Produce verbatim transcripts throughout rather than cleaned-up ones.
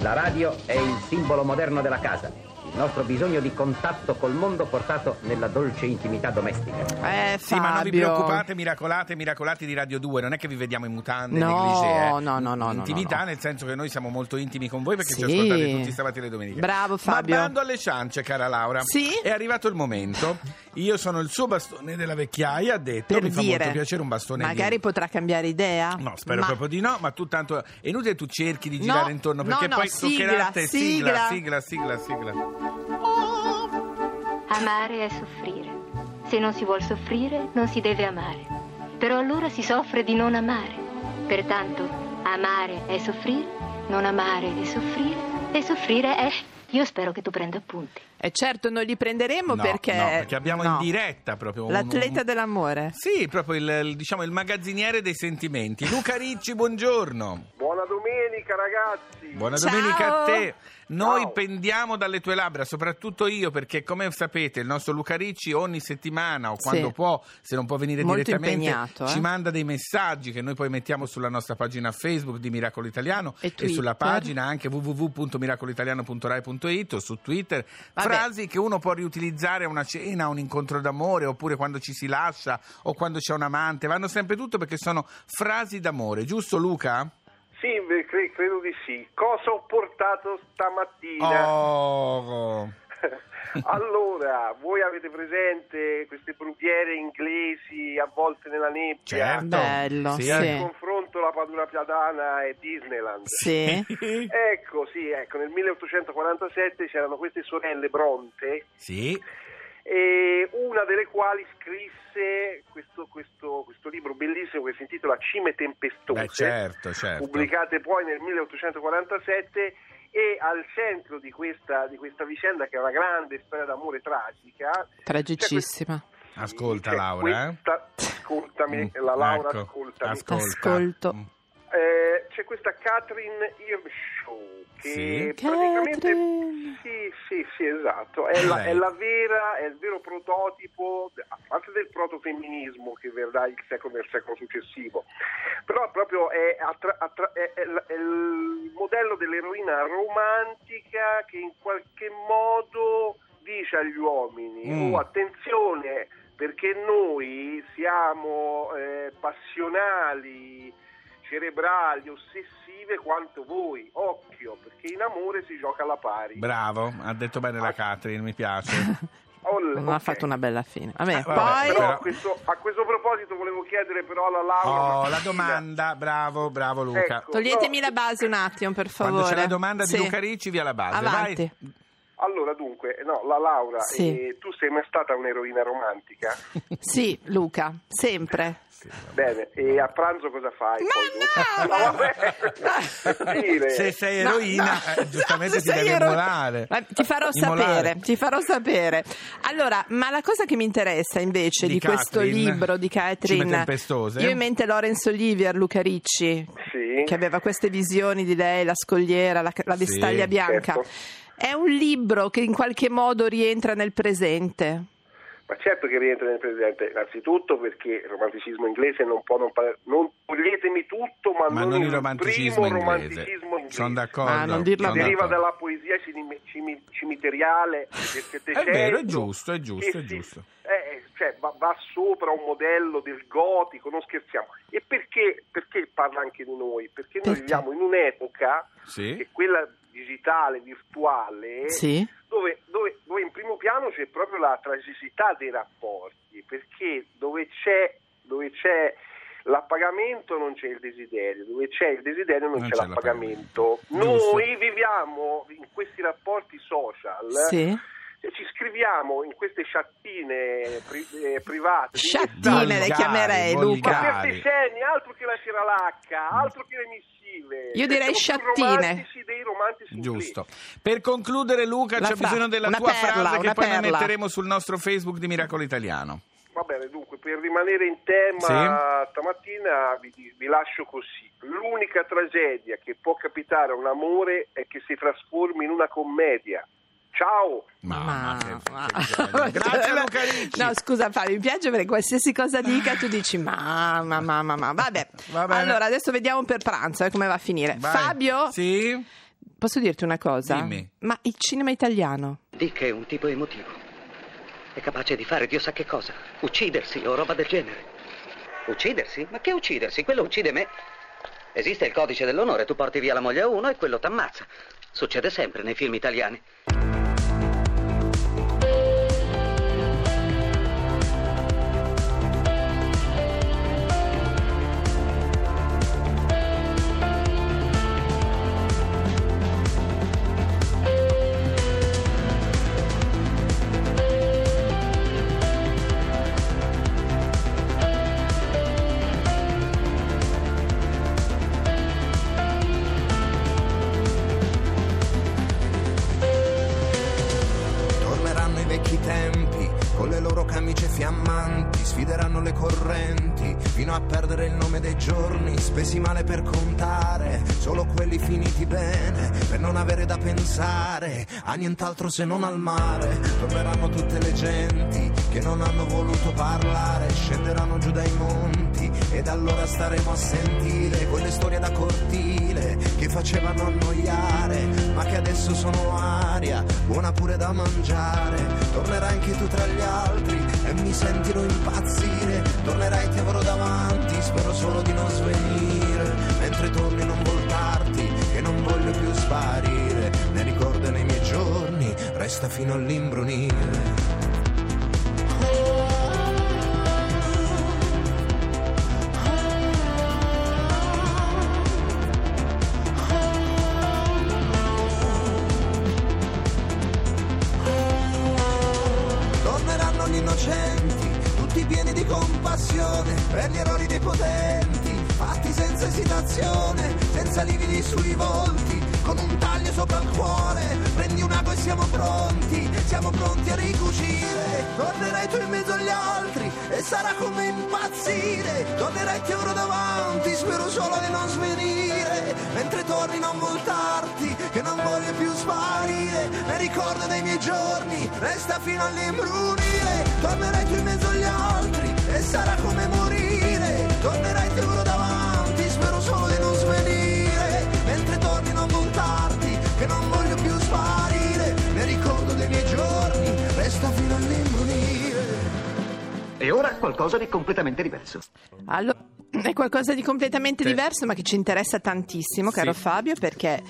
La radio è il simbolo moderno della casa, il nostro bisogno di contatto col mondo portato nella dolce intimità domestica. Eh, sì, Fabio. Ma non vi preoccupate, miracolate, miracolati di Radio due, non è che vi vediamo in mutande, no, negligé, eh. no, no, no, intimità no, no. Nel senso che noi siamo molto intimi con voi perché sì. Ci ascoltate tutti sabati e le domeniche. Bravo Fabio. Ma bando alle ciance, cara Laura. Sì. È arrivato il momento. Io sono il suo bastone della vecchiaia, ha detto, per mi dire, fa molto piacere un bastone. Magari di... potrà cambiare idea? No, spero ma... proprio di no, ma tu tanto è inutile tu cerchi di girare no, intorno perché no, no, poi toccherà a te. Sigla, sigla, sigla, sigla. Amare è soffrire. Se non si vuol soffrire, non si deve amare. Però allora si soffre di non amare. Pertanto, amare è soffrire, non amare è soffrire, e soffrire è... Io spero che tu prenda appunti. E certo non li prenderemo no, perché... No, perché abbiamo no. in diretta proprio... L'atleta un, un... dell'amore. Sì, proprio il, il, diciamo, il magazziniere dei sentimenti. Luca Ricci, buongiorno. Buona domenica ragazzi. Buona Ciao. Domenica a te. Noi Ciao. Pendiamo dalle tue labbra, soprattutto io, perché come sapete il nostro Luca Ricci ogni settimana o quando sì. può, se non può venire molto direttamente, eh? Ci manda dei messaggi che noi poi mettiamo sulla nostra pagina Facebook di Miracolo Italiano e, e sulla pagina anche www punto miracolitaliano punto rai punto it o su Twitter. Vabbè. Frasi che uno può riutilizzare a una cena, a un incontro d'amore, oppure quando ci si lascia o quando c'è un amante. Vanno sempre tutto perché sono frasi d'amore, giusto Luca? Sì, cre- credo di sì. Cosa ho portato stamattina? Oh. Allora, voi avete presente queste brughiere inglesi avvolte nella nebbia? Certo. Bello, sì. Nel sì. confronto la padura piadana è Disneyland. Sì. Ecco, sì, ecco, nel milleottocentoquarantasette c'erano queste sorelle Bronte. Sì. E una delle quali scrisse questo, questo, questo libro bellissimo che si intitola Cime Tempestose. Beh, certo, certo. Pubblicate poi nel milleottocentoquarantasette e al centro di questa, di questa vicenda, che è una grande storia d'amore tragica. Tragicissima. Questa, ascolta Laura, questa, eh? Ascoltami, mm, la Laura, ecco, ascoltami. Ascolta. Ascolto. Eh, c'è questa Catherine Earnshaw che sì. praticamente sì, sì, sì, esatto, è la, è la vera, è il vero prototipo, a parte del protofemminismo che verrà il secolo, nel secolo successivo, però proprio è, attra, attra, è, è, è il modello dell'eroina romantica che in qualche modo dice agli uomini mm. oh, attenzione, perché noi siamo eh, passionali, cerebrali, ossessive quanto voi, occhio, perché in amore si gioca alla pari. Bravo, ha detto bene la ah. Catherine, mi piace. Olle, non okay. ha fatto una bella fine. A, me, eh, poi... però, a, questo, a questo proposito volevo chiedere però alla Laura oh, la domanda, bravo, bravo Luca, ecco, toglietemi no, la base un attimo per favore. Quando c'è la domanda sì. di Luca Ricci via la base. Avanti. Vai. Allora dunque, no, la Laura, sì. eh, tu sei mai stata un'eroina romantica? Sì, Luca, sempre. Sì, bene, e a pranzo cosa fai? Ma poi, no! no vabbè. Se sei eroina, no, no. giustamente ti devi ero... immolare. Ma ti farò immolare. sapere, ti farò sapere. Allora, ma la cosa che mi interessa invece di, di questo libro di Catherine, io in mente Laurence Olivier, Luca Ricci, sì. che aveva queste visioni di lei, la scogliera, la, la vestaglia sì, bianca. Certo. È un libro che in qualche modo rientra nel presente. Ma certo che rientra nel presente, innanzitutto perché il romanticismo inglese non può non parlare, non toglietemi tutto, ma, ma non il romanticismo, primo inglese. romanticismo inglese. Sono d'accordo. Ah, non dirla sono deriva d'accordo. Dalla poesia cim- cim- cimiteriale del Settecento. È vero, è giusto, è giusto, è si, giusto. Eh, cioè va, va sopra un modello del gotico, non scherziamo. E perché, perché parla anche di noi? Perché noi perché? viviamo in un'epoca sì. che quella digitale, virtuale, sì. dove, dove, dove in primo piano c'è proprio la tragicità dei rapporti, perché dove c'è, dove c'è l'appagamento non c'è il desiderio, dove c'è il desiderio non, non c'è, c'è l'appagamento. l'appagamento. Noi Giusto. viviamo in questi rapporti social, sì. ci scriviamo in queste sciattine pri- eh, private, sciattine le chiamerei, Luca, ma per decenni, altro che la ceralacca, altro che le missive, io direi sciattine dei romantici giusto inglesi. Per concludere Luca la c'è fra- bisogno della tua perla, frase che perla. poi metteremo sul nostro Facebook di Miracolo Italiano. Va bene, dunque per rimanere in tema sì. stamattina vi, vi lascio così: l'unica tragedia che può capitare a un amore è che si trasformi in una commedia. Ciao. Ma, ma, che, ma. Che grazie Luca Ricci. No, scusa Fabio, mi piace perché qualsiasi cosa dica tu dici mamma, mamma, mamma. Vabbè. Allora adesso vediamo per pranzo eh, come va a finire. Vai. Fabio? Sì. Posso dirti una cosa? Dimmi. Ma il cinema italiano? Di che è un tipo emotivo. È capace di fare Dio sa che cosa. Uccidersi o roba del genere. Uccidersi? Ma che uccidersi? Quello uccide me. Esiste il codice dell'onore, tu porti via la moglie a uno e quello t'ammazza. Succede sempre nei film italiani. Fiammanti, sfideranno le correnti fino a perdere il nome dei giorni spesi male per contare, solo quelli finiti bene per non avere da pensare a nient'altro se non al mare. Torneranno tutte le genti che non hanno voluto parlare, scenderanno giù dai monti ed allora staremo a sentire quelle storie da cortile che facevano annoiare ma che adesso sono aria buona pure da mangiare. Tornerai anche tu tra gli altri e mi sentirò impazzire, tornerai, ti avrò davanti, spero solo di non svenire, mentre torni non voltarti, che non voglio più sparire, ne ricordo nei miei giorni, resta fino all'imbrunire. Tutti pieni di compassione per gli errori dei potenti, fatti senza esitazione, senza lividi sui volti, con un taglio sopra il cuore, prendi un ago e siamo pronti, siamo pronti a ricucire. Tornerai tu in mezzo agli altri e sarà come impazzire, tornerai ti avrò davanti, spero solo di non svenire, mentre torni non voltarti, che non voglio più sparire, ne ricordo dei miei giorni, resta fino all'imbrunire. Tornerai tu in mezzo agli altri e sarà come morire, tornerai ti avrò davanti, spero solo di non svenire, mentre torni non voltarti, che non voglio più sparire, ne ricordo dei miei giorni, resta fino all'imbrunire. E ora qualcosa di completamente diverso. Allora, è qualcosa di completamente sì. diverso ma che ci interessa tantissimo, caro sì. Fabio, perché...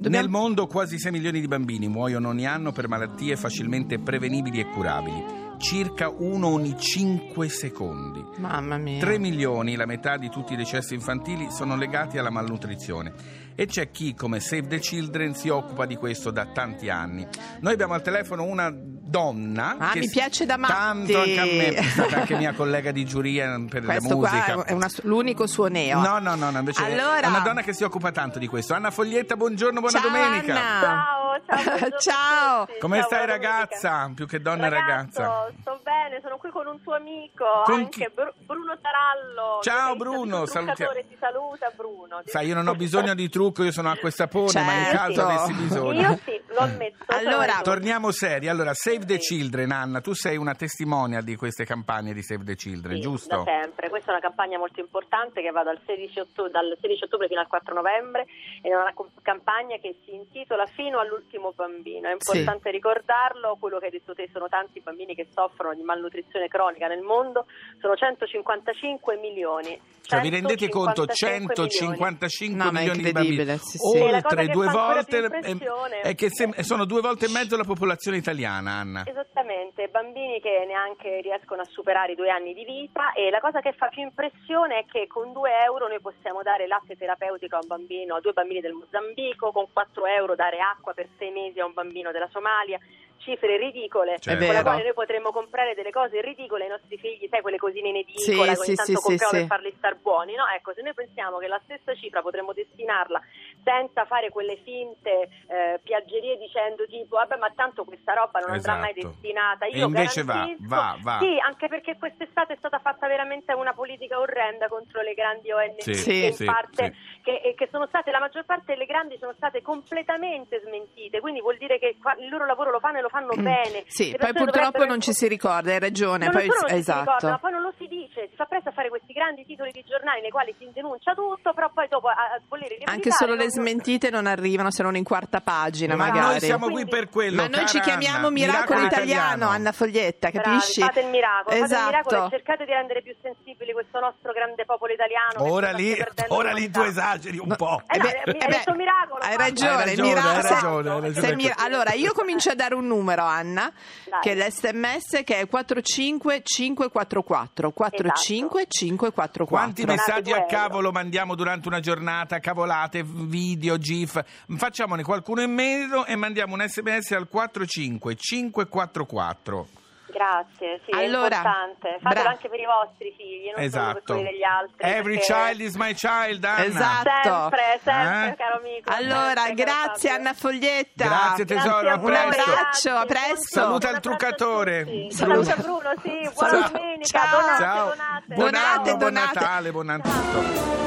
Dobbiamo... Nel mondo quasi sei milioni di bambini muoiono ogni anno per malattie facilmente prevenibili e curabili, circa uno ogni cinque secondi. Mamma mia. tre milioni, la metà di tutti i decessi infantili, sono legati alla malnutrizione. E c'è chi, come Save the Children, si occupa di questo da tanti anni. Noi abbiamo al telefono una donna. Ah, che mi piace da matti. Tanto anche a me, è stata anche mia collega di giuria per questo la musica. Qua è una, l'unico suo neo. No, no, no, no invece allora... è una donna che si occupa tanto di questo. Anna Foglietta, buongiorno, buona ciao, domenica. Anna. Ciao, ciao. ciao. Come ciao, stai ragazza? Domenica. Più che donna Ragazzo, ragazza. Sto bene, sono qui con un suo amico, con anche chi... Bruno Tarallo. Ciao Bruno, salutiamo. Ti saluta Bruno. Sai, io non ho bisogno di trucco. Io sono acqua e sapone, certo. ma in caso avessi bisogno. Io sì, lo ammetto. Allora, torniamo seri. Allora, Save the Children, Anna, tu sei una testimonial di queste campagne di Save the Children, sì, giusto? Da sempre. Questa è una campagna molto importante che va dal sedici ottobre, dal sedici ottobre fino al quattro novembre. È una campagna che si intitola Fino all'ultimo bambino. È importante sì. ricordarlo, quello che hai detto te, sono tanti bambini che soffrono di malnutrizione cronica nel mondo, sono centocinquantacinque milioni. Cioè, vi rendete conto? centocinquantacinque milioni di bambini. Sì, sì. Oltre due volte è, è che se, sono due volte e mezzo la popolazione italiana, Anna. Esattamente, bambini che neanche riescono a superare i due anni di vita, e la cosa che fa più impressione è che con due euro noi possiamo dare latte terapeutico a un bambino, a due bambini del Mozambico, con quattro euro dare acqua per sei mesi a un bambino della Somalia, cifre ridicole con la quale noi potremmo comprare delle cose ridicole ai nostri figli, sai, quelle cosine in edicola, sì, sì, tanto sì, compriamo sì, per sì. farli star buoni, no? Ecco, se noi pensiamo che la stessa cifra potremmo destinarla senza fare quelle finte eh, piaggerie dicendo tipo vabbè ma tanto questa roba non esatto. andrà mai destinata, io e invece va, va, va sì, anche perché quest'estate è stata fatta veramente una politica orrenda contro le grandi O N G sì, che in sì, parte sì. Che, che sono state, la maggior parte delle grandi sono state completamente smentite, quindi vuol dire che fa, il loro lavoro lo fanno e lo fanno mm. bene. Sì, poi purtroppo non ci si ricorda, hai ragione, non poi non esatto. si ricorda, ma poi non lo si dice, si fa presto a fare questi grandi titoli di giornali nei quali si denuncia tutto, però poi dopo a, a voler anche solo le smentite non arrivano se non in quarta pagina, ma magari. Noi siamo quindi, qui per quello. Ma noi ci chiamiamo Anna, Miracolo, Miracolo Italiano, Italiano, Anna Foglietta, capisci? Bravi, fate il miracolo, esatto. fate il miracolo e cercate di rendere più sensibili questo nostro grande popolo italiano. Ora lì, ora lì tu esageri un no. po'. Eh, eh beh, beh, hai detto miracolo. Hai ragione, hai ragione, miracolo, hai ragione, hai ragione, hai ragione. Allora, io comincio a dare un numero, Anna, dai, che è l'esse emme esse, che è quattro cinque cinque quattro quattro, quattro cinque cinque quattro quattro. Quanti messaggi a cavolo mandiamo durante una giornata, cavolate, video, gif, facciamone qualcuno in meno e mandiamo un esse emme esse al quattro cinque cinque quattro quattro. Grazie, sì, allora, è importante. Fatelo bra- anche per i vostri figli, non esatto. solo per quelli degli altri. Every perché... child is my child, Anna. Esatto. Sempre, sempre, eh? Caro amico. Allora, sempre, grazie Anna Foglietta. Grazie tesoro, grazie, a presto. Un abbraccio, a presto. Saluta il truccatore. Saluta Bruno, sì, buona Saluta. domenica. Ciao. Donate, Ciao. donate. Donate, buon Natale, buon Natale.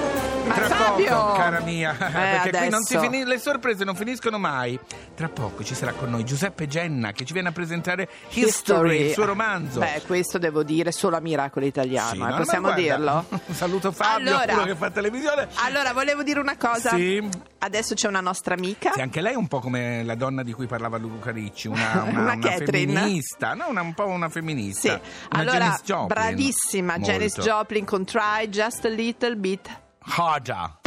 Tra Fabio. poco, cara mia, eh, perché adesso. qui non si finis- le sorprese non finiscono mai. Tra poco ci sarà con noi Giuseppe Genna che ci viene a presentare History, History. il suo romanzo. Beh, questo devo dire solo a Miracolo Italiano, sì, eh, no, possiamo dirlo? Un saluto Fabio, allora, quello che fa televisione. Allora, volevo dire una cosa. Sì. Adesso c'è una nostra amica. Sì, anche lei è un po' come la donna di cui parlava Luca Ricci, una, una, una, una femminista, no, una, un po' una femminista. Sì. Una allora, Janis Joplin. Bravissima, Molto. Janis Joplin con Try Just a Little Bit Harder.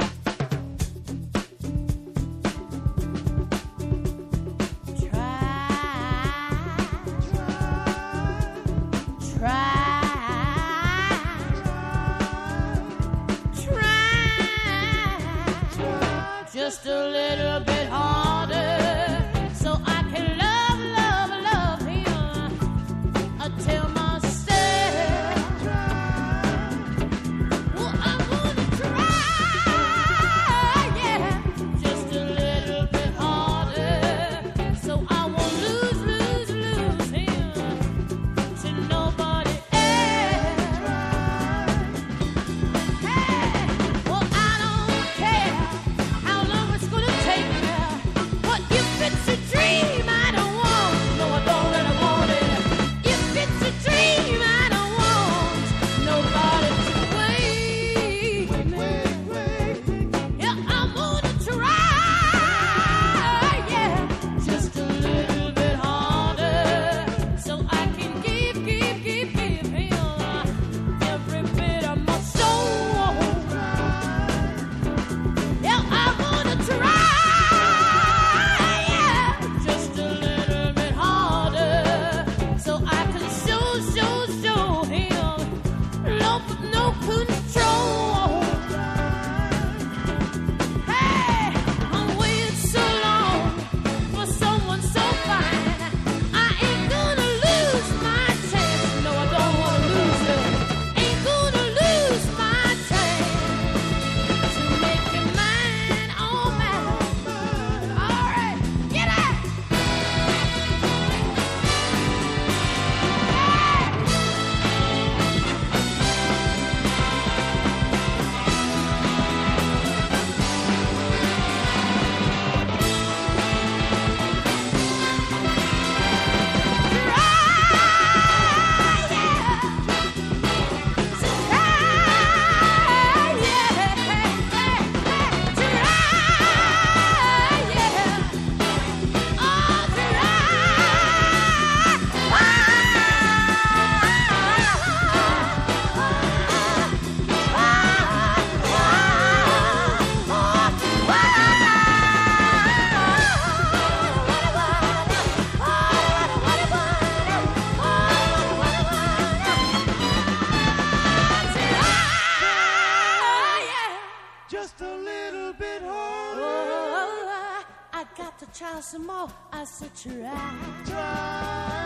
Try some more, I said try. Try.